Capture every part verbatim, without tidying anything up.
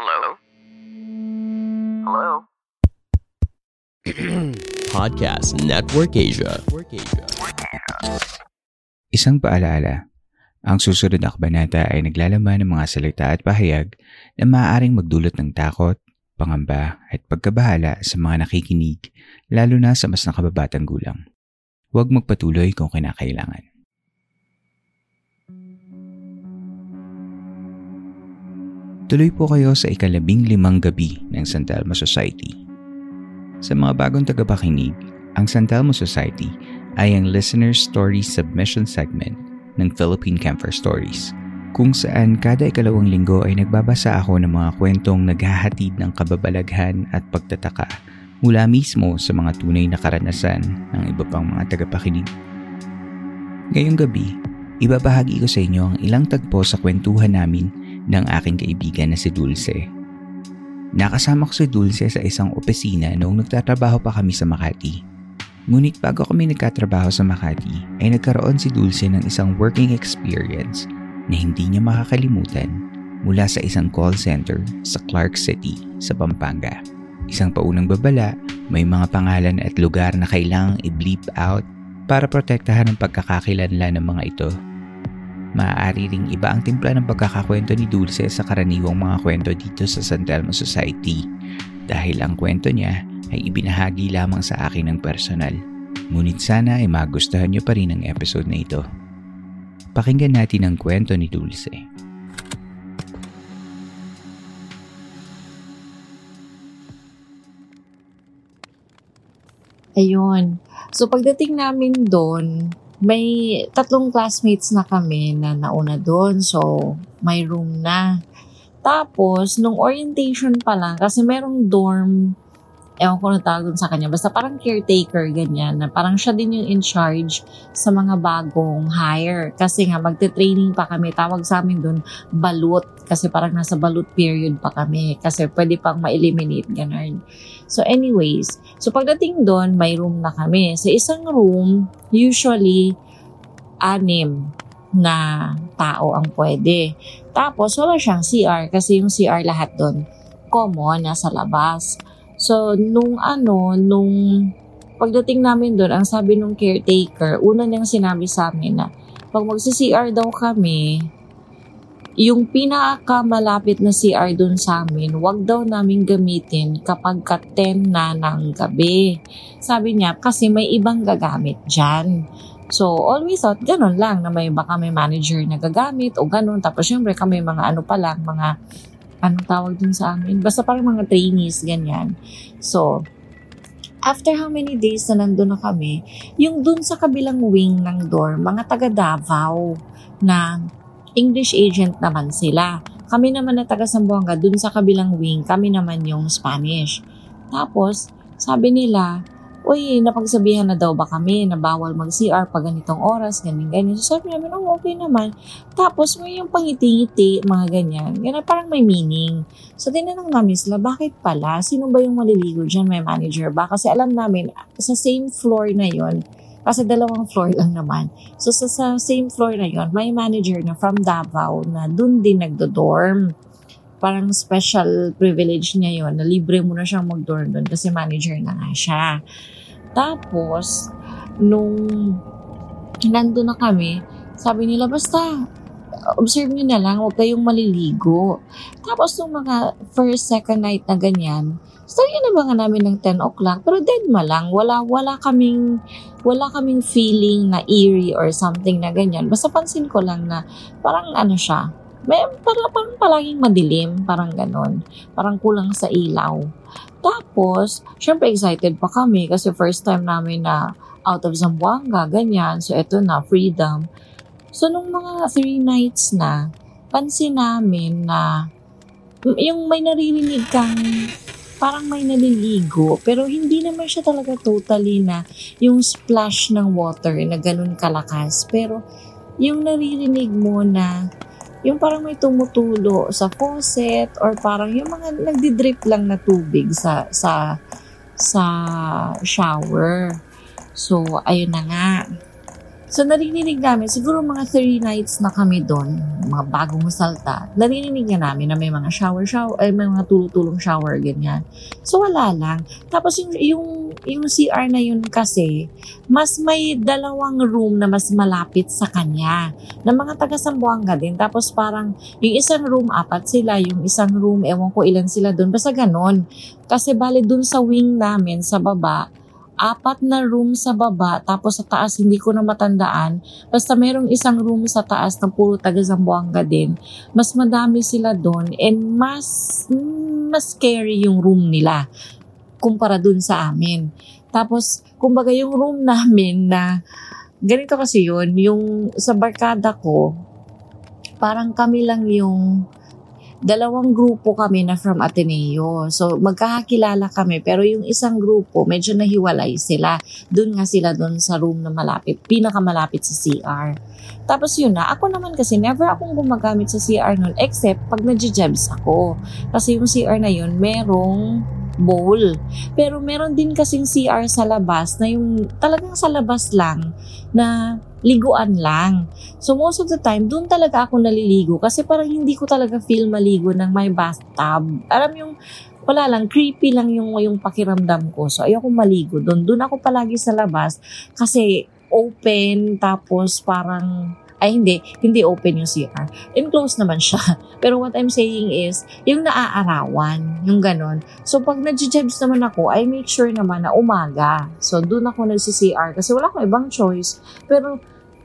Hello? Hello? Podcast Network Asia. Isang paalaala. Ang susunod na kabanata ay naglalaman ng mga salita at pahayag na maaaring magdulot ng takot, pangamba at pagkabahala sa mga nakikinig, lalo na sa mas nakababatang gulang. Huwag magpatuloy kung kinakailangan. Tuloy po kayo sa ikalabing limang gabi ng San Telmo Society. Sa mga bagong tagapakinig, ang San Telmo Society ay ang Listener Story Submission Segment ng Philippine Camper Stories, kung saan kada ikalawang linggo ay nagbabasa ako ng mga kwentong naghahatid ng kababalaghan at pagtataka mula mismo sa mga tunay na karanasan ng iba pang mga tagapakinig. Ngayong gabi, ibabahagi ko sa inyo ang ilang tagpo sa kwentuhan namin ng aking kaibigan na si Dulce. Nakasama ko si Dulce sa isang opisina noong nagtatrabaho pa kami sa Makati. Ngunit bago kami nagkatrabaho sa Makati, ay nagkaroon si Dulce ng isang working experience na hindi niya makakalimutan mula sa isang call center sa Clark City sa Pampanga. Isang paunang babala, may mga pangalan at lugar na kailangang i-bleep out para protektahan ang pagkakakilanlan ng mga ito. Maaari ring iba ang timpla ng pagkakakwento ni Dulce sa karaniwang mga kwento dito sa San Telmo Society dahil ang kwento niya ay ibinahagi lamang sa akin ng personal. Ngunit sana ay magustuhan nyo pa rin ang episode na ito. Pakinggan natin ang kwento ni Dulce. Ayun. So pagdating namin doon, may tatlong classmates na kami na nauna doon. So may room na. Tapos, nung orientation pa lang, kasi merong dorm, ewan ko na tawag doon sa kanya. Basta parang caretaker, ganyan. Na parang siya din yung in charge sa mga bagong hire. Kasi nga, magte-training pa kami. Tawag sa amin doon, balut. Kasi parang nasa balut period pa kami. Kasi pwede pang ma-eliminate, ganun. So anyways, so pagdating doon, may room na kami. Sa isang room, usually, anim na tao ang pwede. Tapos, wala siyang C R. Kasi yung C R lahat doon, common, nasa labas. So, nung ano, nung pagdating namin doon, ang sabi nung caretaker, una niyang sinabi sa amin na pag magsi-C R daw kami, yung pinakamalapit na C R doon sa amin, wag daw namin gamitin kapag ka ten na ng gabi. Sabi niya, kasi may ibang gagamit dyan. So, always thought, ganun lang, na may baka may manager na gagamit o ganun. Tapos, syempre, kami mga ano pa lang, mga... anong tawag dun sa amin? Basta parang mga trainees, ganyan. So, after how many days na nandun na kami, yung dun sa kabilang wing ng dorm, mga taga Davao na English agent naman sila. Kami naman na taga Zamboanga, dun sa kabilang wing, kami naman yung Spanish. Tapos, sabi nila, uy, napagsabihan na daw ba kami na bawal mag-C R pag ganitong oras, ganyan-ganyan. So sabi namin, oh, okay naman. Tapos may yung pangiti-ngiti, mga ganyan. Ganyan, parang may meaning. So tinanong namin sila, bakit pala? Sino ba yung maliligo dyan? May manager ba? Kasi alam namin, sa same floor na yon, kasi dalawang floor lang naman. So sa, sa same floor na yon, may manager na from Davao na dun din nagdo-dorm. Parang special privilege niya yon, na libre mo na siyang mag-dorm doon kasi manager na nga siya. Tapos, nung nandun na kami, sabi nila, basta, observe nyo na lang, huwag kayong maliligo. Tapos, nung mga first, second night na ganyan, so, yun na mga namin ng ten o'clock, pero dead ma lang, wala, wala, kaming, wala kaming feeling na eerie or something na ganyan. Basta pansin ko lang na parang ano siya, may parang, parang palaging madilim, parang ganon, parang kulang sa ilaw. Tapos, syempre excited pa kami kasi first time namin na out of Zamboanga, ganyan. So, eto na, freedom. So, nung mga three nights na, napansin namin na yung may naririnig kang parang may naliligo, pero hindi naman siya talaga totally na yung splash ng water na ganun kalakas. Pero yung naririnig mo na yung parang may tumutulo sa faucet or parang yung mga nagdi-drip lang na tubig sa sa sa shower. So, ayun na nga. So, narinig namin, siguro mga three nights na kami doon, mga bagong salta, narinig na namin na may mga shower, shower, ay, may mga tulutulong shower, ganyan. So, wala lang. Tapos, yung, yung, yung C R na yun kasi, mas may dalawang room na mas malapit sa kanya, na mga taga-Zamboanga din. Tapos, parang, yung isang room, apat sila, yung isang room, ewan ko ilan sila doon, basta ganon. Kasi, bali, doon sa wing namin, sa baba, apat na room sa baba, tapos sa taas hindi ko na matandaan, basta merong isang room sa taas na puro taga Zamboanga din. Mas madami sila doon and mas mas scary yung room nila kumpara doon sa amin. Tapos kumbaga yung room namin na ganito kasi yun, yung sa barkada ko parang kami lang yung dalawang grupo kami na from Ateneo. So, magkakakilala kami. Pero yung isang grupo, medyo nahiwalay sila. Doon nga sila doon sa room na malapit. Pinakamalapit sa C R. Tapos yun na. Ako naman kasi, never akong gumagamit sa C R nun. Except pag nadjejebs ako. Kasi yung C R na yun, merong bowl. Pero meron din kasing C R sa labas na yung talagang sa labas lang na liguan lang. So most of the time, doon talaga ako naliligo kasi parang hindi ko talaga feel maligo ng may bathtub. Alam yung, wala lang, creepy lang yung, yung pakiramdam ko. So ayoko maligo doon. Doon ako palagi sa labas kasi open, tapos parang, ay hindi, hindi open yung C R. Enclosed naman siya. Pero what I'm saying is, yung naaarawan, yung ganon. So pag nagje-jebs naman ako, I make sure naman na umaga. So doon ako nagsi-C R kasi wala akong ibang choice. Pero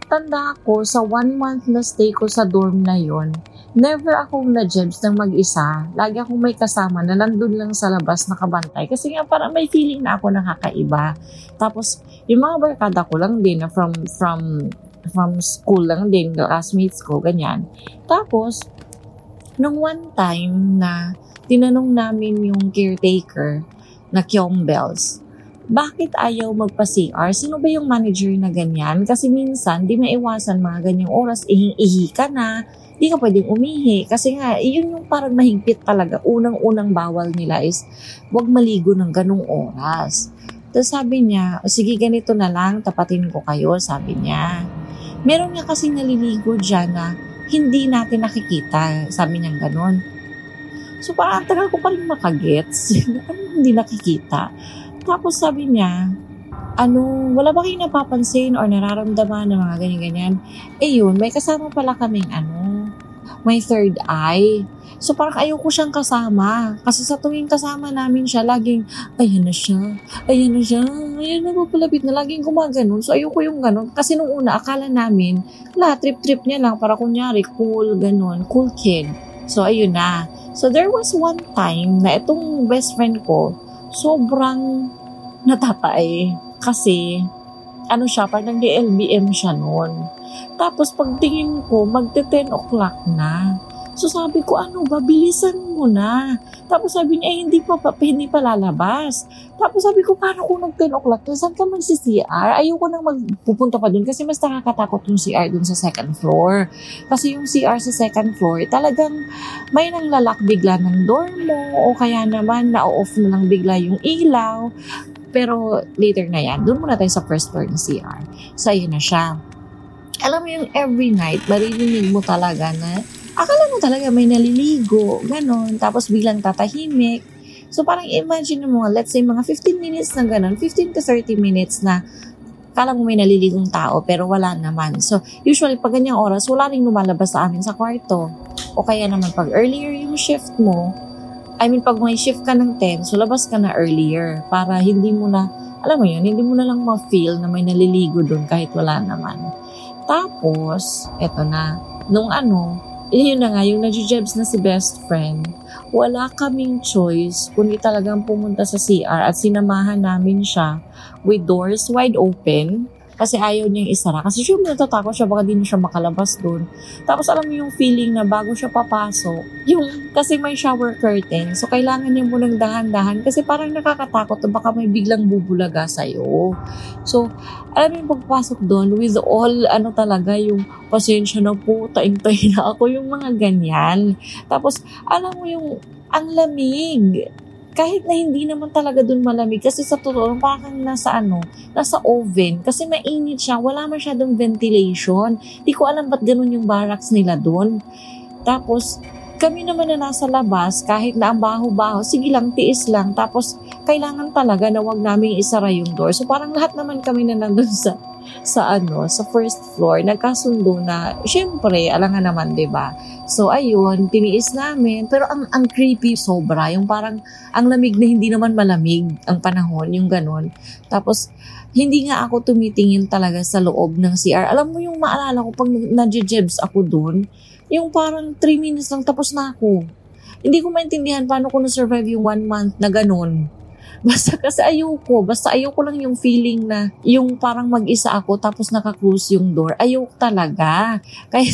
tanda ko, sa one month na stay ko sa dorm na yon, never akong na-jebs ng mag-isa. Lagi akong may kasama na nandun lang sa labas nakabantay. Kasi nga parang may feeling na ako nakakaiba. Tapos yung mga barkada ko lang din na from, from, from school lang din, classmates ko, ganyan. Tapos, nung one time na tinanong namin yung caretaker na Kiong Bells, bakit ayaw magpa-C R? Sino ba yung manager na ganyan? Kasi minsan, di maiwasan mga ganyang oras, ihing-ihi ka na, di ka pwedeng umihi. Kasi nga, yun yung parang mahigpit talaga. Unang-unang bawal nila is, wag maligo ng ganong oras. Tapos sabi niya, sige ganito na lang, tapatin ko kayo, sabi niya. Meron niya kasi naliligo dyan na hindi natin nakikita. Sabi niya ganun. So parang tagal ko pa rin makagets. Hindi nakikita. Tapos sabi niya, ano, wala ba kayong napapansin or nararamdaman ng mga ganyan-ganyan? Eh yun, may kasama pala kaming ano, may third eye. So parang ayoko siyang kasama. Kasi sa tuwing kasama namin siya, laging, ayan na siya, ayan na siya, ayan na papalapit na, laging gumaganon. So ayoko yung ganon. Kasi nung una, akala namin, lahat trip-trip niya lang, para kunyari, cool, ganon, cool kid. So ayun na. So there was one time na itong best friend ko, sobrang natatay. Kasi, ano siya, parang nag-L B M siya noon. Tapos pagtingin ko, magte-ten o'clock na. So sabi ko, ano ba, bilisan mo na. Tapos sabi niya, eh, hindi pa, pa, hindi pa lalabas. Tapos sabi ko, paano kung nag-ten o'clock? Saan ka mag-C R? Ayoko nang magpupunta pa dun kasi mas nakakatakot yung C R dun sa second floor. Kasi yung C R sa second floor, talagang may nang lalak bigla ng door mo o kaya naman na-off na lang bigla yung ilaw. Pero later na yan, dun muna tayo sa first floor ng C R. So ayun na siya. Alam mo yung every night, maririnig mo talaga na akala mo talaga may naliligo, ganon, tapos biglang tatahimik. So parang imagine mo, let's say mga fifteen minutes na ganon, fifteen to thirty minutes na akala mo may naliligong tao pero wala naman. So usually pag ganyang oras, wala rin lumalabas sa amin sa kwarto. O kaya naman pag earlier yung shift mo, I mean pag may shift ka ng ten, so labas ka na earlier para hindi mo na, alam mo yun, hindi mo na lang ma-feel na may naliligo doon kahit wala naman. Tapos, eto na, nung ano, yun na nga, yung nagje-jebs na si best friend, wala kaming choice kundi talagang pumunta sa C R at sinamahan namin siya with doors wide open. Kasi ayaw niyang isara. Kasi siya natatakot siya, baka di na siya makalabas dun. Tapos alam niyo yung feeling na bago siya papasok, yung kasi may shower curtain, so kailangan niya munang dahan-dahan kasi parang nakakatakot, baka may biglang bubulaga sa'yo. So, alam niyo yung pagpasok dun, with all, ano talaga, yung pasensya na po, taing-taing na ako, yung mga ganyan. Tapos, alam mo yung, ang lamig. Kahit na hindi naman talaga dun malamig. Kasi sa totoo, parang nasa ano, nasa oven. Kasi mainit siya. Wala masyadong ventilation. Di ko alam ba't ganun yung barracks nila dun. Tapos, kami naman na nasa labas, kahit na ang baho-baho, sige lang, tiis lang. Tapos, kailangan talaga na wag namin isara yung door. So, parang lahat naman kami na nandun sa, sa ano, sa first floor. Nagkasundo na, syempre, alam nga naman, diba? So, ayun, tiniis namin. Pero ang, ang creepy sobra. Yung parang, ang lamig na hindi naman malamig ang panahon, yung ganun. Tapos, hindi nga ako tumitingin talaga sa loob ng C R. Alam mo yung maalala ko, pag nadjejebs ako dun, yung parang three minutes lang tapos na ako. Hindi ko maintindihan paano ko na-survive yung one month na ganun. Basta kasi ayoko. Basta ayoko lang yung feeling na yung parang mag-isa ako tapos naka-close yung door. Ayoko talaga. Kaya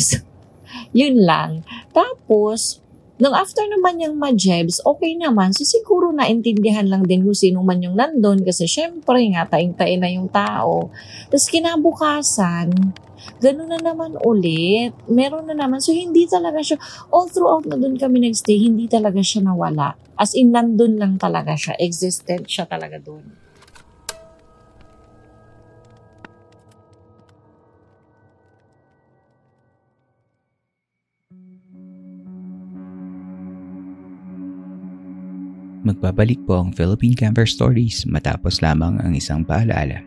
yun lang. Tapos, nung after naman yung majebs, okay naman. So, siguro naintindihan lang din kung sino man yung nandun. Kasi, syempre nga, taing-tain na yung tao. Tapos, kinabukasan, ganun na naman ulit. Meron na naman. So, hindi talaga siya, all throughout na dun kami nagstay, hindi talaga siya nawala. As in, nandun lang talaga siya. Existent siya talaga dun. Magbabalik po ang Philippine Camper Stories matapos lamang ang isang paalaala.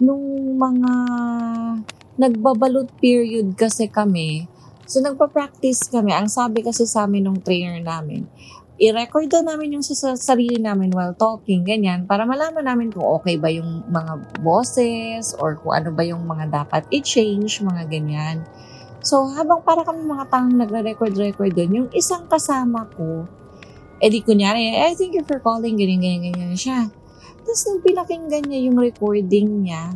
Nung mga nagbabalot period kasi kami, so nagpa-practice kami. Ang sabi kasi sa amin nung trainer namin, i-record na namin yung sa sarili namin while talking, ganyan, para malaman namin kung okay ba yung mga boses or kung ano ba yung mga dapat i-change, mga ganyan. So, habang para kami mga tang nagre-record-record doon, yung isang kasama ko, edi kunyari, I thank you for calling, ganyan, ganyan, ganyan siya. Tapos nung pinakinggan niya yung recording niya,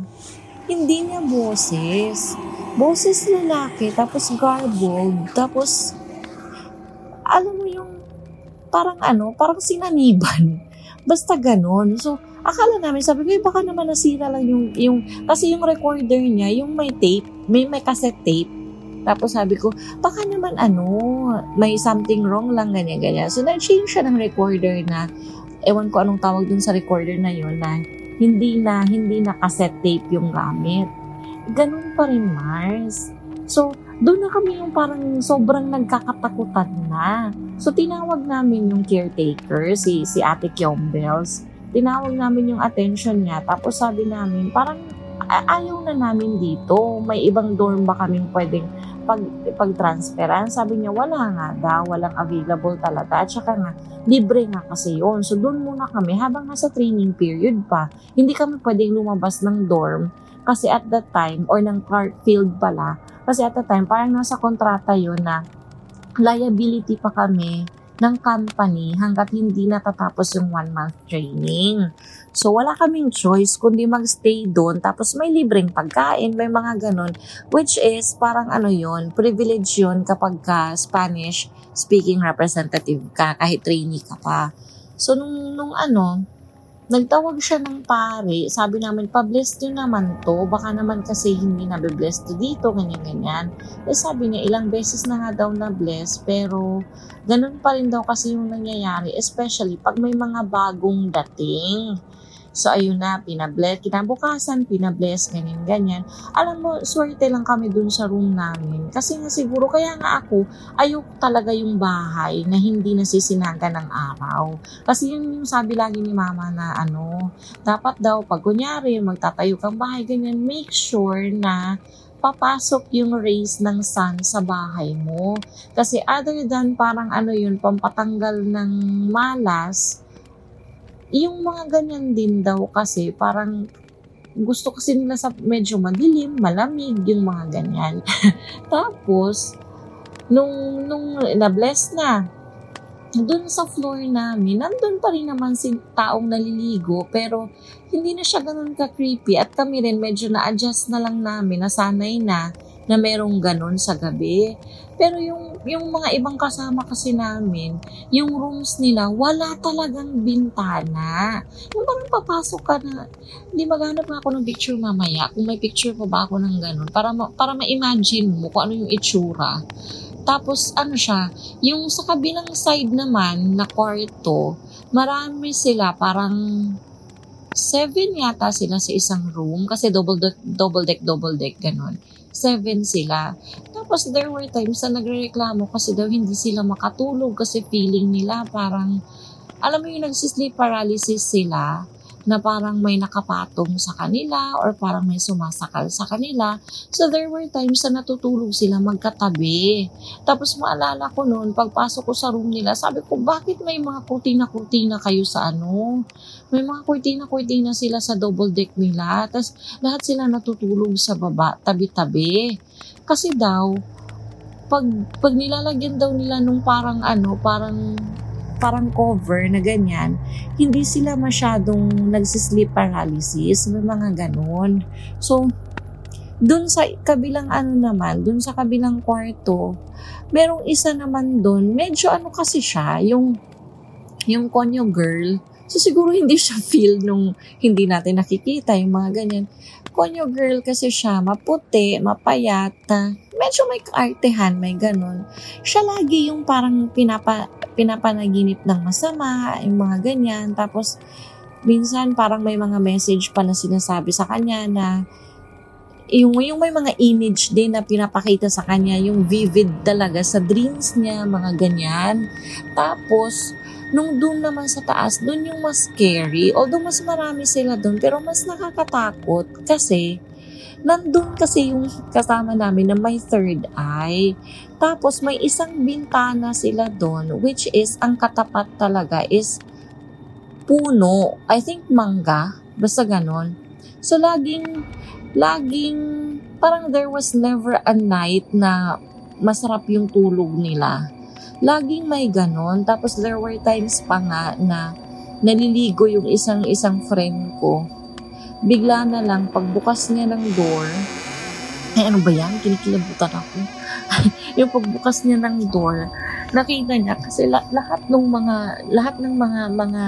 hindi niya boses. Boses lalaki, tapos garbled, tapos, alam mo yung, parang ano, parang sinaniban. Basta ganun. So, akala namin, sabi ko, baka naman nasira lang yung, yung, kasi yung recorder niya, yung may tape, may may cassette tape. Tapos sabi ko, baka naman ano, may something wrong lang, ganyan-ganyan. So, nag-change siya ng recorder na, ewan ko anong tawag dun sa recorder na yun, na Hindi na, hindi na cassette tape yung gamit. Ganun pa rin, Mars. So, doon na kami yung parang sobrang nagkakatakutan na. So, tinawag namin yung caretaker, si, si Ate Kiong Bells. Tinawag namin yung attention niya. Tapos sabi namin, parang ayaw na namin dito. May ibang dorm ba kaming pwedeng pag, pag-transferan? Sabi niya, wala nga daw. Walang available talaga. At saka nga, libre nga kasi yun. So, doon muna kami. Habang nasa training period pa, hindi kami pwedeng lumabas ng dorm. Kasi at that time, or ng Clark Field pala, kasi at that time, parang nasa kontrata yun na liability pa kami ng company hanggat hindi natatapos yung one-month training. So, wala kaming choice kundi magstay doon. Tapos, may libreng pagkain, may mga ganun. Which is, parang ano yun, privilege yun kapag ka Spanish-speaking representative ka, kahit trainee ka pa. So, nung, nung ano, nagtawag siya ng pare, sabi namin, pa-bless nyo naman to, baka naman kasi hindi nabibless to dito, ganyan-ganyan. Eh sabi niya, ilang beses na nga daw na-bless, pero ganun pa rin daw kasi yung nangyayari, especially pag may mga bagong dating. So ayun na, pinabless, kinabukasan, pinabless, ganyan-ganyan. Alam mo, swerte lang kami dun sa room namin, kasi nga siguro, kaya nga ako, ayoko talaga yung bahay na hindi nasisinaga ng araw. Kasi yun yung sabi lagi ni mama na ano, dapat daw pag kunyari magtatayo kang bahay, ganyan, make sure na papasok yung rays ng sun sa bahay mo. Kasi other than parang ano yun, pampatanggal ng malas, yung mga ganyan din daw kasi parang gusto kasi nila sa medyo madilim, malamig, yung mga ganyan. Tapos, nung, nung na-bless na, doon sa floor namin, nandun pa rin naman si taong naliligo, pero hindi na siya ganun ka-creepy at kami rin medyo na-adjust na lang namin, nasanay na na merong ganun sa gabi. Pero yung, yung mga ibang kasama kasi namin, yung rooms nila, wala talagang bintana. Yung parang papasok ka na, hindi maghanap nga ako ng picture mamaya, kung may picture pa ba ako ng ganun, para, ma, para ma-imagine mo kung ano yung itsura. Tapos ano siya, yung sa kabilang side naman na kwarto, marami sila, parang seven yata sila sa isang room, kasi double deck, double deck, double deck, ganun. Seven sila. Tapos there were times na nagrereklamo kasi daw hindi sila makatulog kasi feeling nila parang, alam mo yung nagsisleep paralysis sila, na parang may nakapatong sa kanila or parang may sumasakal sa kanila. So there were times na natutulog sila magkatabi. Tapos maalala ko noon, pagpasok ko sa room nila, sabi ko, bakit may mga kurtina-kurtina kayo sa ano? May mga kurtina-kurtina sila sa double deck nila. Tapos lahat sila natutulog sa baba, tabi-tabi. Kasi daw, pag, pag nilalagyan daw nila nung parang ano, parang... parang cover na ganyan, hindi sila masyadong nagsisleep paralysis, may mga ganun. So, dun sa kabilang ano naman, dun sa kabilang kwarto, merong isa naman dun, medyo ano kasi siya, yung, yung konyo girl, so siguro hindi siya feel nung hindi natin nakikita, yung mga ganyan. Konyo girl kasi siya, maputi, mapayata, medyo may kaartehan, may ganun. Siya lagi yung parang pinapa, pinapanaginip ng masama, yung mga ganyan. Tapos, minsan parang may mga message pa na sinasabi sa kanya na yung, yung may mga image din na pinapakita sa kanya, yung vivid talaga sa dreams niya, mga ganyan. Tapos, nung doon naman sa taas, doon yung mas scary. Although mas marami sila doon, pero mas nakakatakot kasi nandun kasi yung kasama namin na may third eye. Tapos may isang bintana sila doon, which is ang katapat talaga is puno. I think mangga. Basta ganun. So laging, laging, parang there was never a night na masarap yung tulog nila. Laging may ganun. Tapos there were times pa nga na naliligo yung isang-isang friend ko. Bigla na lang, pagbukas niya ng door, ay ano ba yan? Kinikilabutan ako. Yung pagbukas niya ng door, nakita niya, kasi lahat ng mga, lahat ng mga, mga,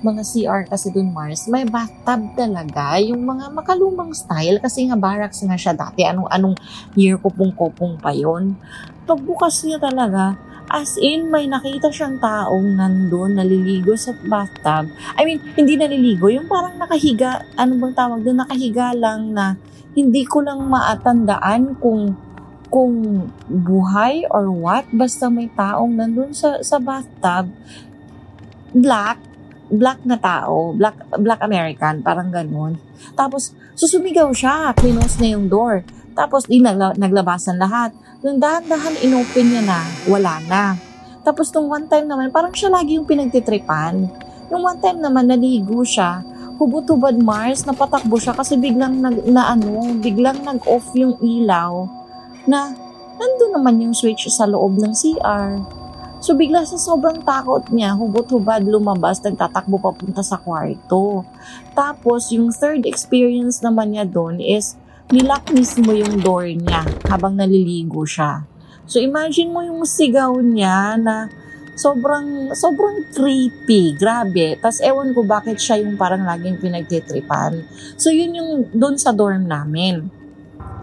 mga C R kasi dun, Mars, may bathtub talaga. Yung mga makalumang style, kasi nga barracks nga siya dati, anong, anong year kopong-kopong pa yun. Pagbukas niya talaga, As in, may nakita siyang taong nandun, naliligo sa bathtub. I mean, hindi naliligo. Yung parang nakahiga, ano bang tawag doon? Nakahiga lang na hindi ko lang maatandaan kung kung buhay or what. Basta may taong nandun sa, sa bathtub. Black. Black na tao. Black, black American. Parang ganun. Tapos, susumigaw siya. Close na yung door. Tapos, di nagla- naglabasan lahat. Nung dahan-dahan, inopen niya na, wala na. Tapos, nung one time naman, parang siya lagi yung pinagtitripan. Nung one time naman, naligo siya, hubot-hubad Mars, napatakbo siya kasi biglang nag, na ano, biglang nag-off yung ilaw na nandun naman yung switch sa loob ng C R. So, bigla sa sobrang takot niya, hubot-hubad lumabas, nagtatakbo papunta sa kwarto. Tapos, yung third experience naman niya doon is, nilock mismo yung door niya habang naliligo siya. So, imagine mo yung sigaw niya na sobrang, sobrang creepy. Grabe. Tapos, ewan ko bakit siya yung parang laging pinagtitripan. So, yun yung doon sa dorm namin.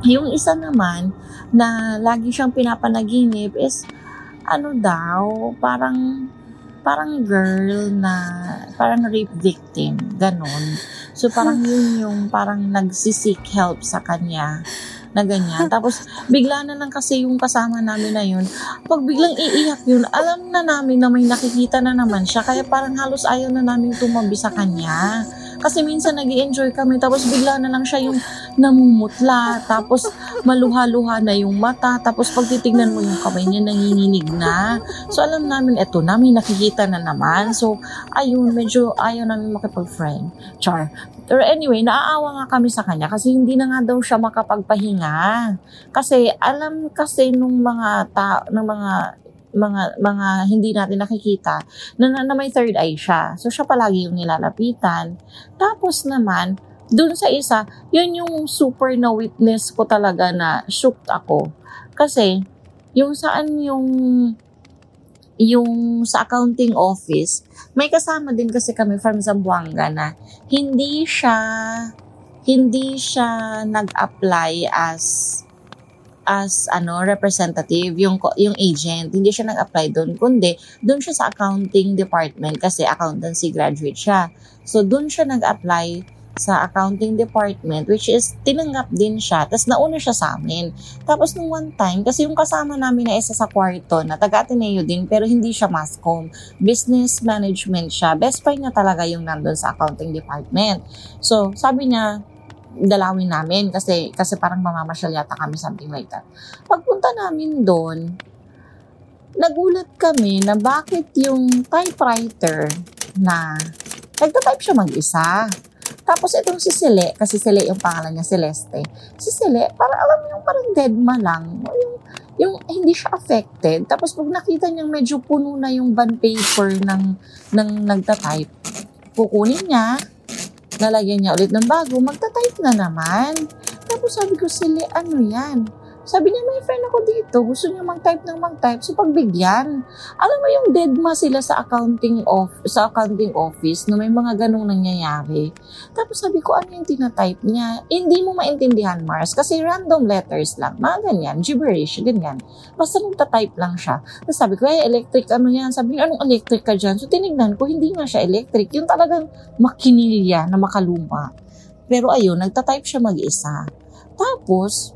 Yung isa naman na lagi siyang pinapanaginip is, ano daw, parang, parang girl na, parang rape victim. Ganon. So, parang yun yung parang nagsisik help sa kanya na ganyan. Tapos, bigla na lang kasi yung kasama namin na yun. Pag biglang iiyak yun, alam na namin na may nakikita na naman siya. Kaya parang halos ayaw na namin tumabi sa kanya. Kasi minsan nag-i-enjoy kami. Tapos, bigla na lang siya yung namumutla. Tapos, maluha-luha na yung mata. Tapos, pag titignan mo yung kamay niya, nanginginig na. So, alam namin, eto na, may nakikita na naman. So, ayun, medyo ayaw namin makipag-friend. Char. Pero anyway, naaawa nga kami sa kanya kasi hindi na nga daw siya makapagpahinga. Kasi alam kasi nung mga tao, ng mga mga mga hindi natin nakikita na, na, na may third eye siya. So siya palagi yung nilalapitan. Tapos naman, dun sa isa, yun yung super na witness ko talaga na shocked ako. Kasi yung saan yung yung sa accounting office, may kasama din kasi kami from Zamboanga na hindi siya hindi siya nag-apply as as ano representative yung yung agent, hindi siya nag-apply doon kundi doon siya sa accounting department kasi accountancy graduate siya. So doon siya nag-apply sa accounting department, which is tinanggap din siya, tapos nauna siya sa amin. Tapos nung one time, kasi yung kasama namin na isa sa kwarto, na taga-Ateneo din, pero hindi siya mascom. Business management siya. Best friend niya talaga yung nandun sa accounting department. So, sabi niya, dalawin namin, kasi, kasi parang mamamasyal yata kami, something like that. Pagpunta namin doon, nagulat kami na bakit yung typewriter na nagtatype siya mag-isa. Tapos itong si Sile, kasi Sile yung pangalan niya, Celeste. Si Sile, parang alam mo yung parang dead ma lang. Yung, yung hindi siya affected. Tapos pag nakita niyang medyo puno na yung bond paper ng, ng nagtatype, kukunin niya, nalagyan niya ulit ng bago, magtatype na naman. Tapos sabi ko, Sile, ano yan? Sabi niya, may friend ako dito, gusto niya mag-type ng mag-type, so pagbigyan. Alam mo yung deadma sila sa accounting of sa accounting office no, may mga ganong nangyayari. Tapos sabi ko, ano yung tina-type niya? Hindi mo maintindihan, Mars, kasi random letters lang. Mga ganyan, gibberish, ganyan. Basta nagta-type lang siya. Tapos sabi ko, eh, electric, ano yan? Sabi niya, anong electric ka dyan? So tinignan ko, hindi nga siya electric. Yung talagang makinilya na makaluma. Pero ayun, nagta-type siya mag-isa. Tapos,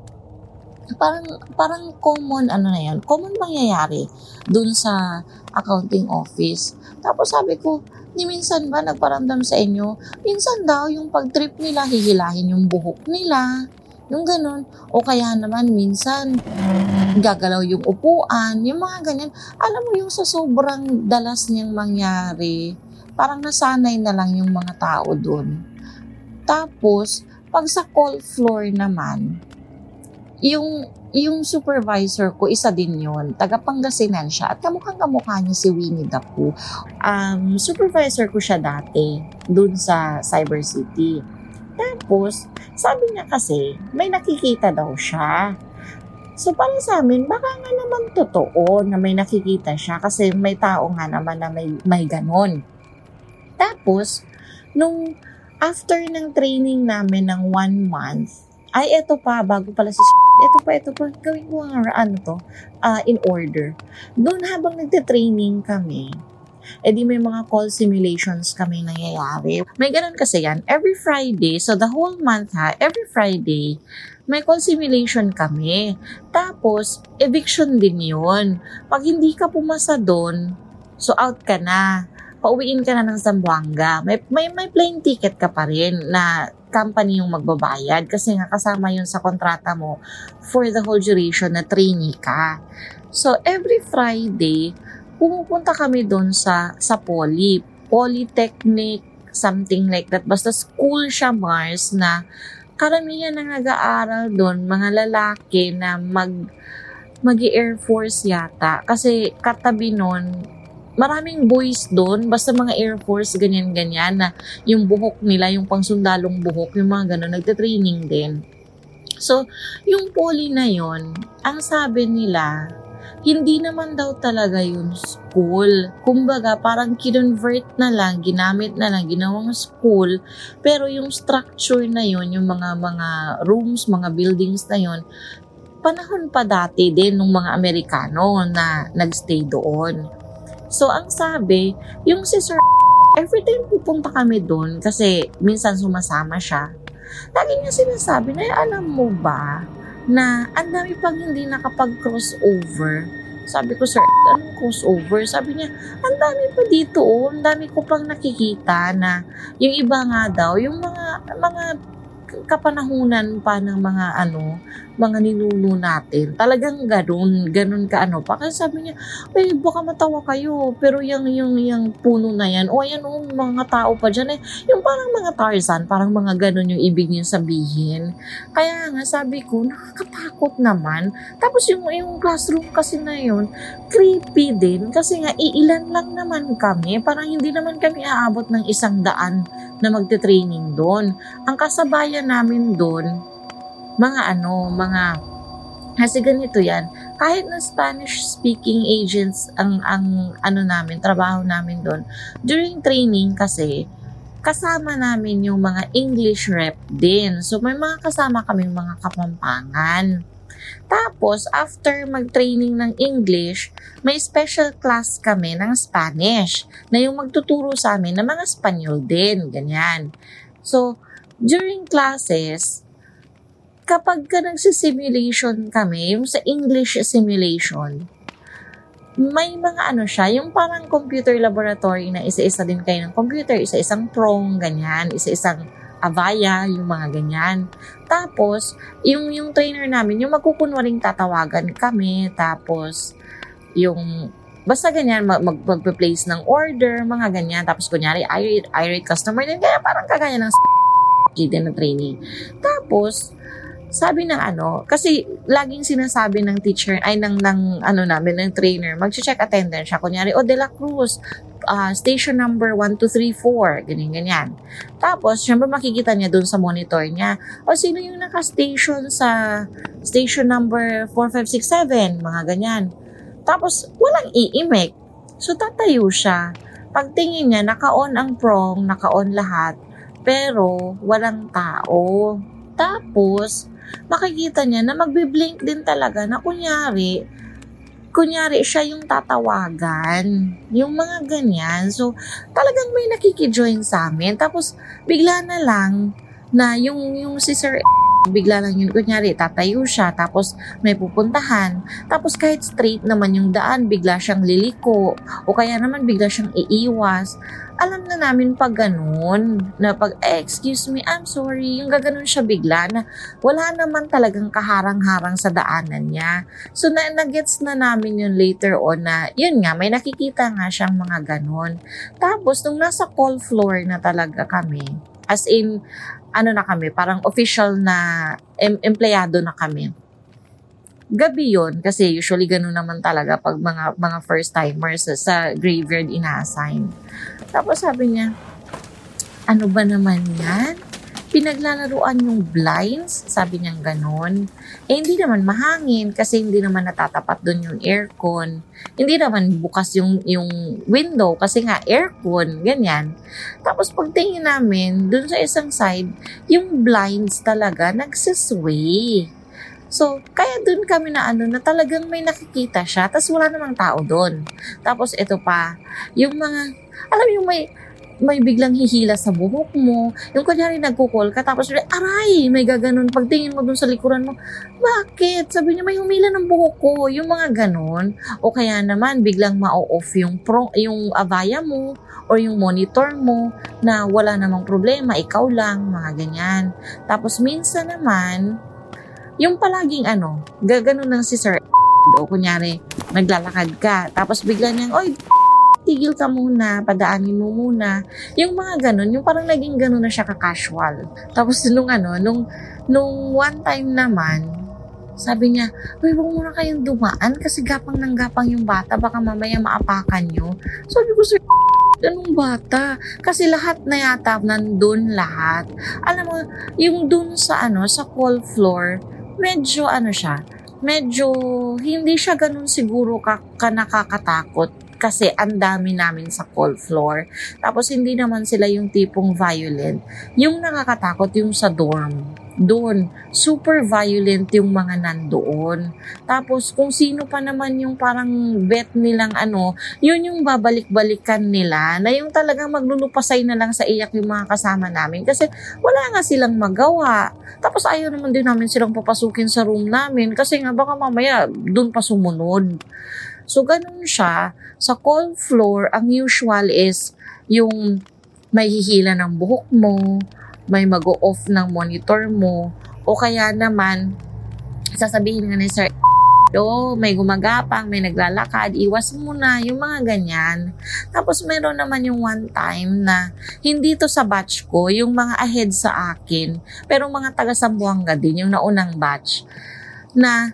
parang parang common ano na yan, common mangyayari dun sa accounting office. Tapos sabi ko, ni minsan ba nagparamdam sa inyo? Minsan daw yung pag-trip nila, hihilahin yung buhok nila, yung ganun. O kaya naman minsan gagalaw yung upuan, yung mga ganyan. Alam mo yung sa sobrang dalas niyang mangyari, parang nasanay na lang yung mga tao dun. Tapos, pag sa call floor naman, Yung, yung supervisor ko, isa din yun. Taga Pangasinan siya. At kamukhang-kamukha niya si Winnie Dapu. Um, supervisor ko siya dati, dun sa Cyber City. Tapos, sabi niya kasi, may nakikita daw siya. So, para sa amin, baka nga naman totoo na may nakikita siya kasi may tao nga naman na may, may ganon. Tapos, nung after ng training namin ng one month, ay, eto pa, bago pala si ito pa, ito pa, gawin mo ang ano to, uh, in order. Doon habang nagte-training kami, eh di may mga call simulations kami nangyayari. May ganun kasi yan. Every Friday, so the whole month ha, every Friday, may call simulation kami. Tapos, eviction din yun. Pag hindi ka pumasa doon, so out ka na. Pauwiin ka na ng Zamboanga. May, may, may plane ticket ka pa rin na company yung magbabayad kasi nga kasama yun sa kontrata mo for the whole duration na trainee ka. So, every Friday, pumupunta kami doon sa sa poly, polytechnic, something like that. Basta school siya, Mars, na karamihan na nag-aaral doon, mga lalaki na mag, mag-Air Force yata. Kasi katabi noon, maraming boys doon, basta mga Air Force, ganyan-ganyan, na yung buhok nila, yung pangsundalong buhok, yung mga gano'n, nagte-training din. So, yung poly na yon, ang sabi nila, hindi naman daw talaga yun school. Kumbaga, parang kinonvert na lang, ginamit na lang, ginawang school. Pero yung structure na yun, yung mga mga rooms, mga buildings na yun, panahon pa dati din nung mga Amerikano na nagstay doon. So, ang sabi, yung si Sir, every time pupunta kami doon, kasi minsan sumasama siya, lagi niya sinasabi na, alam mo ba, na ang dami pang hindi nakapag-crossover. Sabi ko, sir, anong crossover? Sabi niya, ang dami pa dito, oh. Ang dami ko pang nakikita na yung iba nga daw, yung mga mga kapanahunan pa ng mga ano, mga ninuno natin. Talagang ganun, ganun ka ano pa. Kasi sabi niya, eh, baka matawa kayo, pero yung, yung, yung puno na yan, o ayan o, mga tao pa dyan eh. Yung parang mga Tarzan, parang mga ganun yung ibig niyo sabihin. Kaya nga, sabi ko, nakakatakot naman. Tapos yung, yung classroom kasi na yun, creepy din. Kasi nga, iilan lang naman kami. Parang hindi naman kami aabot ng isang daan na magte-training doon. Ang kasabayan namin doon, mga ano, mga, kasi ganito yan, kahit na Spanish-speaking agents ang, ang ano namin, trabaho namin doon, during training kasi, kasama namin yung mga English rep din. So, may mga kasama kaming mga Kapampangan. Tapos, after mag-training ng English, may special class kami ng Spanish, na yung magtuturo sa amin ng mga Espanyol din, ganyan. So, during classes, kapag ka nagsisimulation kami, yung sa English simulation, may mga ano siya, yung parang computer laboratory na isa-isa din kayo ng computer, isa-isang prong, ganyan, isa-isang avaya, yung mga ganyan. Tapos, yung, yung trainer namin, yung magkukunwaring tatawagan kami, tapos, yung... Basta ganyan, mag- magpe-place ng order, mga ganyan. Tapos, kunyari, irate, irate customer din. Kaya parang kagaya ng din na training. Tapos, sabi ng ano, kasi laging sinasabi ng teacher, ay, ng, ng ano namin, ng trainer, mag-check attendance siya. Kunyari, o, De La Cruz, uh, station number one two three four, ganyan-ganyan. Tapos, syempre, makikita niya dun sa monitor niya, o, sino yung naka-station sa station number four five six seven, mga ganyan. Tapos, walang iimek. So, tatayo siya. Pagtingin niya, naka-on ang prong, naka-on lahat, pero walang tao. Tapos, makikita niya na magbiblink din talaga na kunyari, kunyari siya yung tatawagan. Yung mga ganyan. So, talagang may nakikijoin sa amin. Tapos, bigla na lang na yung, yung si Sir bigla lang yun, kunyari, tatayo siya, tapos may pupuntahan, tapos kahit straight naman yung daan, bigla siyang liliko, o kaya naman bigla siyang iiwas. Alam na namin pag ganun, na pag, eh, excuse me, I'm sorry, yung gaganon siya bigla, na wala naman talagang kaharang-harang sa daanan niya. So, na, na-gets na namin yun later on na, yun nga, may nakikita nga siyang mga ganon. Tapos, nung nasa call floor na talaga kami, as in, ano na kami, parang official na em- empleyado na kami. Gabi yun, kasi usually ganun naman talaga pag mga mga first-timers sa graveyard ina-assign. Tapos sabi niya, ano ba naman yan? Pinaglalaruan yung blinds? Sabi niya ganun. Eh, hindi naman mahangin kasi hindi naman natatapat dun yung aircon. Hindi naman bukas yung, yung window kasi nga aircon, ganyan. Tapos pagtingin namin, dun sa isang side, yung blinds talaga nagsisway. So, kaya dun kami na ano, na talagang may nakikita siya, tapos wala namang tao dun. Tapos, ito pa, yung mga, alam yung may, may biglang hihila sa buhok mo. Yung kunyari nagkukol ka, tapos aray, may gaganon. Pagtingin mo dun sa likuran mo, bakit? Sabi niya, may humila ng buhok ko. Yung mga ganon. O kaya naman, biglang ma-off yung, pro, yung abaya mo or yung monitor mo na wala namang problema, ikaw lang, mga ganyan. Tapos minsan naman, yung palaging ano, gaganon ng si Sir o kunyari, naglalakad ka, tapos bigla niyang, oy, tigil ka muna, padaanin mo muna. Yung mga ganun, yung parang naging ganun na siya ka-casual. Tapos nung ano, nung, nung one time naman, sabi niya, uy, huwag muna kayong dumaan kasi gapang ng gapang yung bata, baka mamaya maapakan nyo. Sabi ko, sir, anong bata? Kasi lahat na yata, nandun lahat. Alam mo, yung dun sa ano, sa call floor, medyo ano siya, medyo hindi siya ganun siguro ka, ka nakakatakot. Kasi ang dami namin sa call floor. Tapos hindi naman sila yung tipong violent. Yung nakakatakot yung sa dorm. Doon, super violent yung mga nandoon. Tapos kung sino pa naman yung parang bet nilang ano, yun yung babalik-balikan nila na yung talagang maglulupasay na lang sa iyak yung mga kasama namin. Kasi wala nga silang magawa. Tapos ayaw naman din namin silang papasukin sa room namin kasi nga baka mamaya doon pa sumunod. So, ganun siya. Sa call floor, ang usual is yung may hihila ng buhok mo, may mag-off ng monitor mo, o kaya naman, sasabihin nga ni Sir, oh, may gumagapang, may naglalakad, iwas mo na, yung mga ganyan. Tapos, meron naman yung one time na, hindi to sa batch ko, yung mga ahead sa akin, pero mga taga-Zamboanga din, yung naunang batch, na,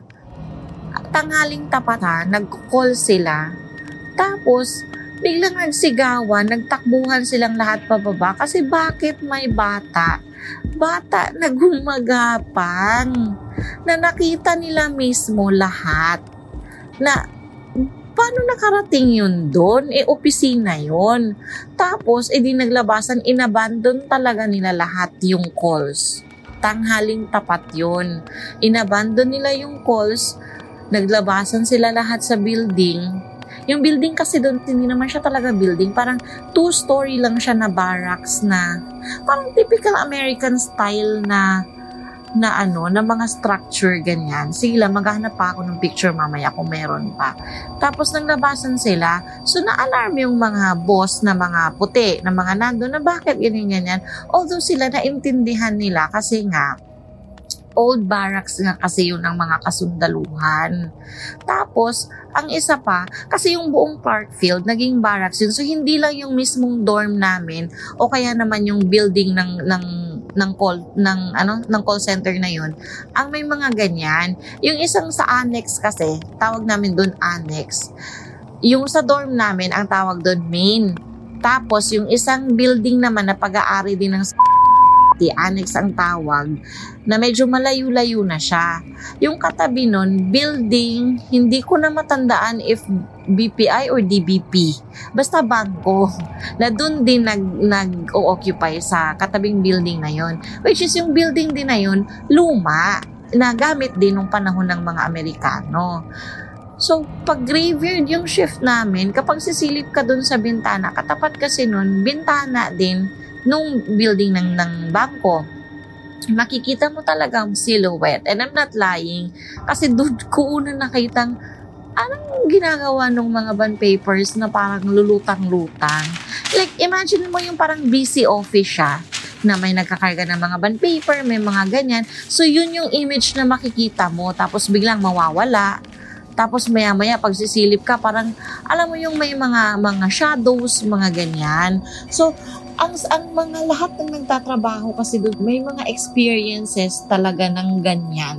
tanghaling tapatan, nag-call sila. Tapos, biglang nagsigawan, nagtakbuhan silang lahat pababa kasi bakit may bata? Bata na gumagapang na nakita nila mismo lahat na paano nakarating yun doon? E, opisina yun. Tapos, edi naglabasan, inabandon talaga nila lahat yung calls. Tanghaling tapat yun. Inabandon nila yung calls. Naglabasan sila lahat sa building. Yung building kasi doon, hindi naman siya talaga building. Parang two-story lang siya na barracks na parang typical American style na na ano, na mga structure ganyan. Sila, maghanap pa ako ng picture mamaya kung meron pa. Tapos naglabasan sila, so na-alarm yung mga boss na mga puti, na mga nando na bakit ganyan ganyan. Although sila naintindihan nila kasi nga, old barracks nga kasi yun ng mga kasundaluhan. Tapos, ang isa pa, kasi yung buong Clarkfield, naging barracks yun. So, hindi lang yung mismong dorm namin o kaya naman yung building ng, ng, ng, call, ng, ano, ng call center na yun. Ang may mga ganyan. Yung isang sa annex kasi, tawag namin doon annex. Yung sa dorm namin, ang tawag doon main. Tapos, yung isang building naman na pag-aari din ng annex ang tawag, na medyo malayo-layo na siya. Yung katabi nun, building, hindi ko na matandaan if B P I or D B P. Basta bangko na dun din nag, nag-o-occupy sa katabing building na yon. Which is yung building din na yon, luma, na gamit din nung panahon ng mga Amerikano. So, pag graveyard yung shift namin, kapag sisilip ka dun sa bintana, katapat kasi nun, bintana din, nung building ng, ng bangko, makikita mo talagang silhouette. And I'm not lying, kasi doon ko una nakitang anong ginagawa ng mga bond papers na parang lulutang-lutang. Like, imagine mo yung parang busy office siya, na may nagkakarga ng mga bond paper, may mga ganyan. So, yun yung image na makikita mo, tapos biglang mawawala. Tapos maya-maya pagsisilip ka, parang, alam mo yung may mga, mga shadows, mga ganyan. So, Ang, ang mga lahat ng nagtatrabaho kasi doon, may mga experiences talaga ng ganyan.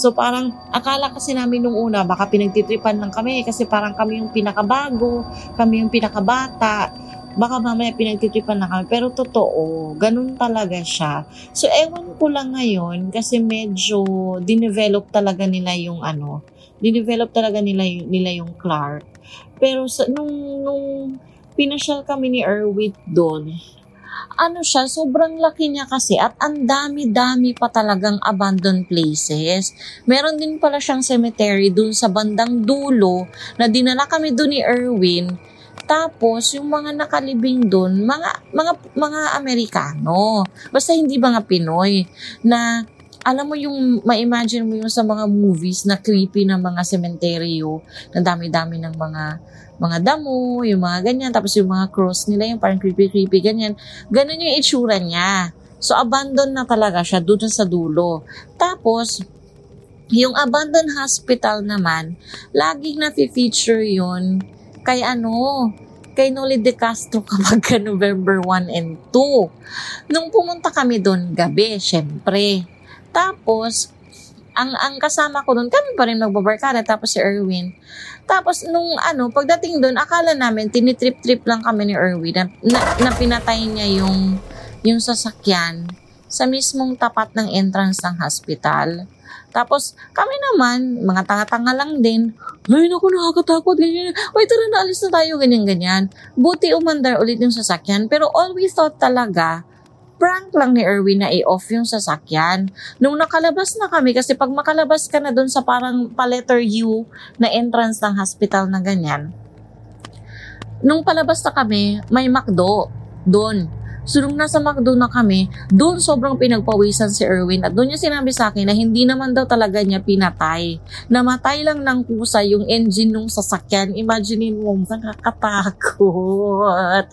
So parang, akala kasi namin nung una, baka pinagtitripan lang kami kasi parang kami yung pinakabago, kami yung pinakabata, baka mamaya pinagtitripan lang kami. Pero totoo, ganun talaga siya. So ewan ko lang ngayon kasi medyo dinevelop talaga nila yung ano, dinevelop talaga nila, nila yung Clark. Pero sa, nung, nung, pinasyal kami ni Erwin doon. ano siya, sobrang laki niya kasi at ang dami-dami pa talagang abandoned places. Meron din pala siyang cemetery dun sa bandang dulo na dinala kami dun ni Erwin. Tapos, yung mga nakalibing dun, mga, mga, mga Amerikano, basta hindi mga Pinoy, na alam mo yung, ma-imagine mo yung sa mga movies na creepy na mga sementeryo, na dami-dami ng mga, mga damo, yung mga ganyan, tapos yung mga cross nila, yung parang creepy-creepy, ganyan. Ganun yung itsura niya. So, abandon na talaga siya doon sa dulo. Tapos, yung abandoned hospital naman, laging na-feature yun kay ano, kay Noli de Castro kapag November one and two. Nung pumunta kami doon, gabi, syempre. Tapos, ang ang kasama ko doon, kami pa rin magbabarkada, tapos si Erwin. Tapos, nung ano, pagdating doon, akala namin, tinitrip-trip lang kami ni Erwin na, na, na pinatay niya yung, yung sasakyan sa mismong tapat ng entrance ng hospital. Tapos, kami naman, mga tanga-tanga lang din, ay, naku, nakakatakot, ganyan, ay, tara na, alis na tayo, ganyan-ganyan. Buti umandar ulit yung sasakyan, pero all we thought talaga, prank lang ni Erwin na i-off yung sasakyan. Nung nakalabas na kami, kasi pag makalabas ka na dun sa parang pa-letter U na entrance ng hospital na ganyan, nung palabas na kami, may McDo dun. So, nung nasa McDo na kami, doon sobrang pinagpawisan si Erwin at doon niya sinabi sa akin na hindi naman daw talaga niya pinatay. Namatay lang ng kusa yung engine ng sasakyan. Imagine mo, nakakatakot.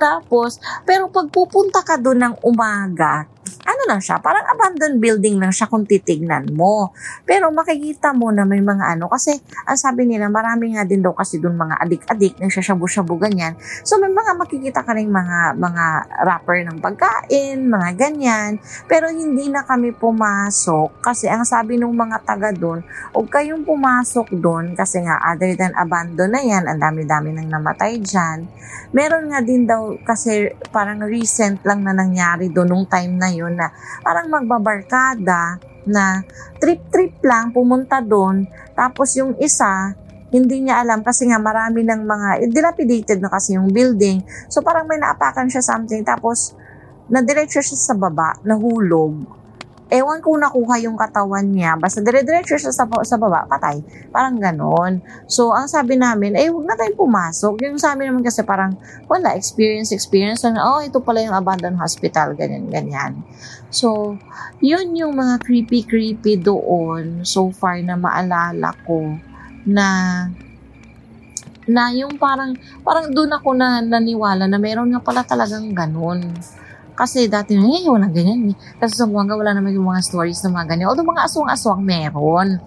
Tapos, pero pag pupunta ka doon ng umaga, ano lang siya, parang abandoned building lang siya kung titignan mo. Pero makikita mo na may mga ano, kasi ang sabi nila, marami nga din daw kasi doon mga adik-adik, nagsashabu-shabu ganyan. So, may mga makikita ka rin mga, mga wrapper ng pagkain, mga ganyan. Pero hindi na kami pumasok kasi ang sabi ng mga taga doon, huwag kayong pumasok doon kasi nga other than abandon na yan, ang dami-dami nang namatay dyan. Meron nga din daw kasi parang recent lang na nangyari doon nung time na yun na parang magbabarkada na trip-trip lang pumunta doon, tapos yung isa hindi niya alam kasi nga marami ng mga dilapidated na kasi yung building, so parang may naapakan siya something, tapos nadiretso siya sa baba, nahulog, ewan ko nakuha yung katawan niya, basta dire-diretso siya sa, sa baba, patay, parang ganon. So ang sabi namin, eh huwag na tayong pumasok. Yung sa amin naman kasi parang wala, experience, experience lang, oh ito pala yung abandoned hospital, ganyan, ganyan. So yun yung mga creepy creepy doon so far na maalala ko, na na yung parang parang doon ako na naniwala na meron nga pala talagang ganon. Kasi dati na, eh, walang ganyan. Kasi sa Zamboanga, wala naman yung mga stories na mga ganyan. Although mga aswang-aswang meron.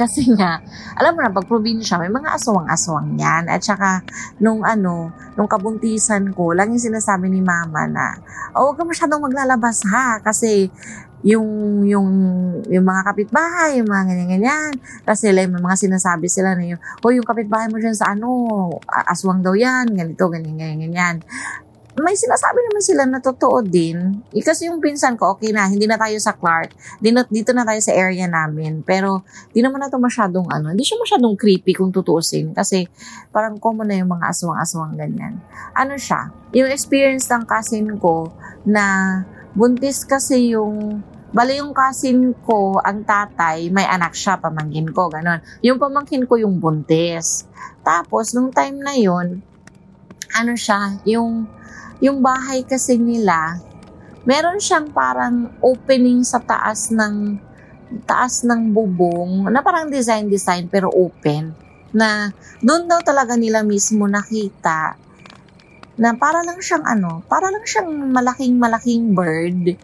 Kasi nga, alam mo na, pag probinsya, may mga aswang-aswang yan. At saka, nung ano, nung kabuntisan ko, lang yung sinasabi ni mama na, oh, huwag ka masyadong maglalabas ha, kasi yung, yung, yung mga kapitbahay, yung mga ganyan-ganyan. Kasi like, may mga sinasabi sila na yung, oh, yung kapitbahay mo dyan sa ano, aswang daw yan, ganito, ganyan-ganyan. May sinasabi naman sila na totoo din. Eh, kasi yung pinsan ko, okay na, hindi na tayo sa Clark. Dito na tayo sa area namin. Pero, di naman na ito masyadong ano, hindi siya masyadong creepy kung tutuusin. Kasi, parang common na yung mga aswang-aswang ganyan. Ano siya? Yung experience ng cousin ko na buntis kasi yung, bali yung cousin ko, ang tatay, may anak siya, pamangkin ko, ganun. Yung pamangkin ko yung buntis. Tapos, nung time na yun, ano siya, yung, yung bahay kasi nila, meron siyang parang opening sa taas ng taas ng bubong na parang design-design pero open, na doon daw talaga nila mismo nakita na para lang siyang ano, para lang siyang malaking-malaking bird,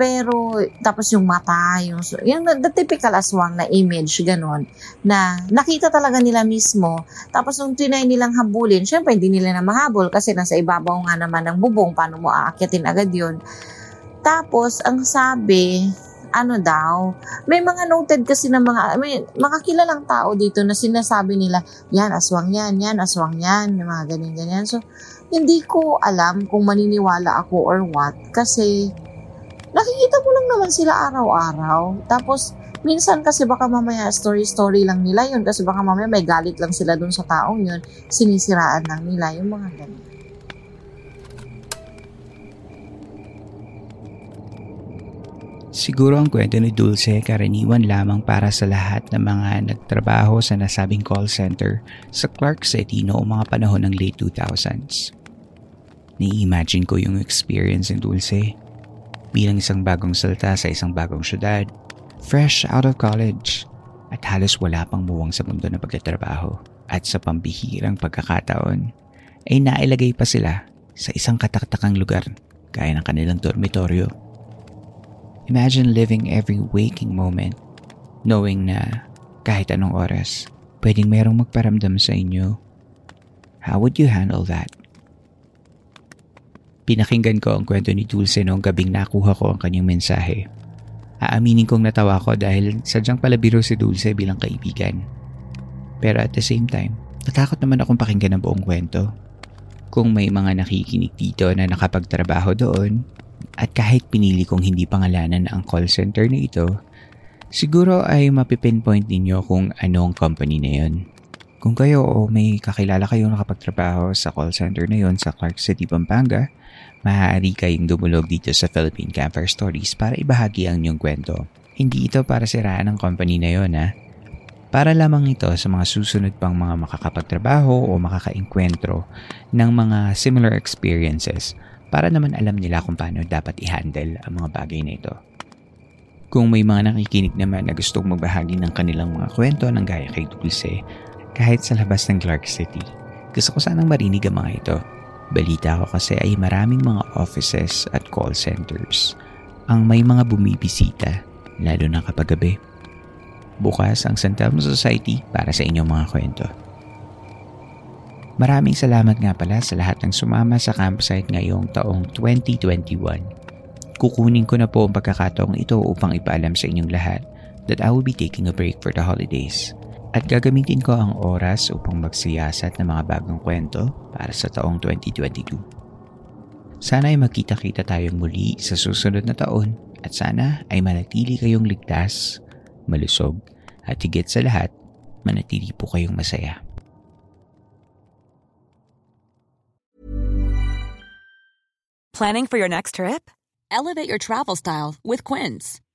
pero tapos yung mata, yung, yung the typical aswang na image, ganun, na nakita talaga nila mismo. Tapos nung tinay nilang habulin, syempre hindi nila na mahabol kasi nasa ibabaw nga naman ng bubong, paano mo aakyatin agad yun. Tapos ang sabi, ano daw, may mga noted kasi ng mga, may mga kilalang tao dito na sinasabi nila, yan, aswang yan, yan, aswang yan, yung mga ganyan-ganyan. So, hindi ko alam kung maniniwala ako or what, kasi nakikita mo lang naman sila araw-araw. Tapos, minsan kasi baka mamaya story-story lang nila yun. Kasi baka mamaya may galit lang sila dun sa taong yun. Sinisiraan lang nila yung mga ganyan. Siguro ang kwento ni Dulce karaniwan lamang para sa lahat ng mga nagtrabaho sa nasabing call center sa Clark City noong mga panahon ng late two thousands. Ni-imagine ko yung experience ni Dulce bilang isang bagong salta sa isang bagong syudad, fresh out of college at halos wala pang buwang sa mundo na pagtatrabaho, at sa pambihirang pagkakataon ay nailagay pa sila sa isang kataktakang lugar gaya ng kanilang dormitoryo. Imagine living every waking moment, knowing na kahit anong oras, pwedeng merong magparamdam sa inyo. How would you handle that? Pinakinggan ko ang kwento ni Dulce noong gabing nakuha ko ang kanyang mensahe. Aaminin kong natawa ko dahil sadyang palabiro si Dulce bilang kaibigan. Pero at the same time, natakot naman akong pakinggan ang buong kwento. Kung may mga nakikinig dito na nakapagtrabaho doon, at kahit pinili kong hindi pangalanan ang call center na ito, siguro ay mapipinpoint ninyo kung anong company na yun. Kung kayo o may kakilala kayong nakapagtrabaho sa call center na yun sa Clark City, Pampanga, maaari kayong dumulog dito sa Philippine Camper Stories para ibahagi ang inyong kwento. Hindi ito para siraan ang company na yun, ha? Para lamang ito sa mga susunod pang mga makakapagtrabaho o makakainkwentro ng mga similar experiences, para naman alam nila kung paano dapat i-handle ang mga bagay na ito. Kung may mga nakikinig naman na gustong magbahagi ng kanilang mga kwento ng gaya kay Dulce, kahit sa labas ng Clark City, gusto ko sanang marinig ang mga ito. Balita ko kasi ay maraming mga offices at call centers ang may mga bumibisita, lalo na kapag gabi. Bukas ang San Telmo Society para sa inyong mga kwento. Maraming salamat nga pala sa lahat ng sumama sa campsite ngayong taong twenty twenty-one. Kukunin ko na po ang pagkakataong ito upang ipaalam sa inyong lahat that I will be taking a break for the holidays. At gagamitin ko ang oras upang magsiyasat ng mga bagong kwento para sa taong twenty twenty-two. Sana ay magkita-kita tayong muli sa susunod na taon at sana ay manatili kayong ligtas, malusog at higit sa lahat, manatili po kayong masaya. Planning for your next trip? Elevate your travel style with Quince.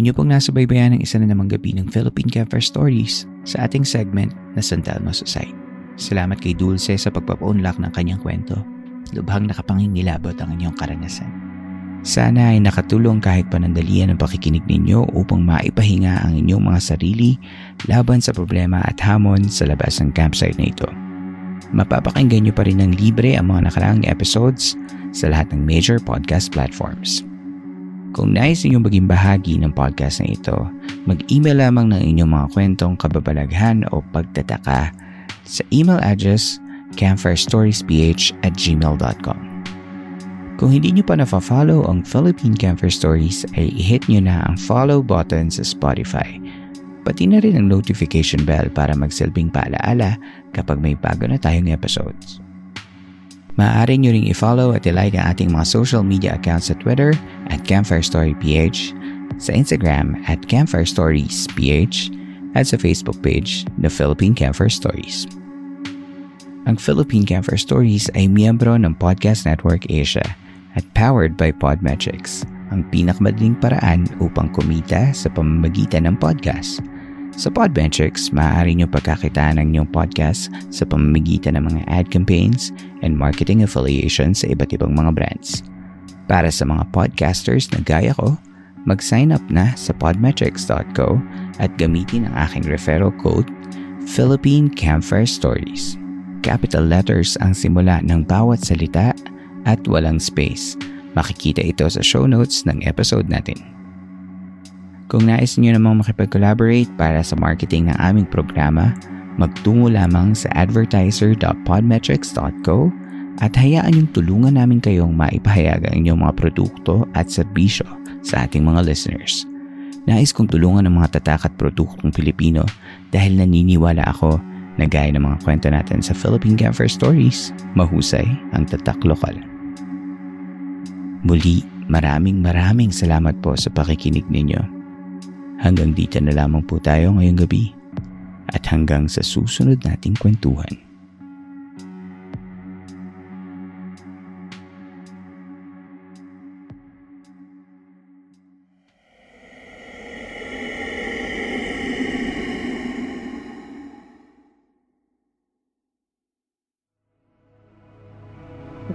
Inyo pong nasubaybayan ang isa na namang gabi ng Philippine Camper Stories sa ating segment na San Telmo Society. Salamat kay Dulce sa pagpapaunlak ng kanyang kwento. Lubhang nakapangingilabot ang inyong karanasan. Sana ay nakatulong kahit panandalian ang pakikinig ninyo upang maipahinga ang inyong mga sarili laban sa problema at hamon sa labas ng campsite na ito. Mapapakinggan nyo pa rin ng libre ang mga nakaraang episodes sa lahat ng major podcast platforms. Kung nais ninyong maging bahagi ng podcast na ito, mag-email lamang ng inyong mga kwentong kababalaghan o pagtataka sa email address camperstoriesph at gmail dot com. Kung hindi nyo pa nafa-follow ang Philippine Camper Stories, ay i-hit nyo na ang follow button sa Spotify. Pati na rin ang notification bell para magsilbing paalaala kapag may bago na tayong episodes. Maaari nyo ring i-follow at i-like ang ating mga social media accounts sa Twitter at CampfireStoryPH, sa Instagram at CampfireStoriesPH, at sa Facebook page na Philippine Camper Stories. Ang Philippine Camper Stories ay miyembro ng Podcast Network Asia at powered by Podmetrics, ang pinakamadaling paraan upang kumita sa pamamagitan ng podcast. Sa Podmetrics, maaari nyo pagkakitaan ang inyong podcast sa pamamagitan ng mga ad campaigns and marketing affiliations sa iba't ibang mga brands. Para sa mga podcasters na gaya ko, mag-sign up na sa podmetrics dot co at gamitin ang aking referral code, Philippine Camper Stories. Capital letters ang simula ng bawat salita at walang space. Makikita ito sa show notes ng episode natin. Kung nais niyo namang makipag-collaborate para sa marketing ng aming programa, magtungo lamang sa advertiser dot podmetrics dot co at hayaan yung tulungan namin kayong maipahayag ang inyong mga produkto at serbisyo sa ating mga listeners. Nais kong tulungan ang mga tatak at produktong Pilipino dahil naniniwala ako na gaya ng mga kwento natin sa Philippine Camper Stories, mahusay ang tatak lokal. Muli, maraming maraming salamat po sa pakikinig ninyo. Hanggang dito na lamang po tayo ngayong gabi at hanggang sa susunod nating kwentuhan.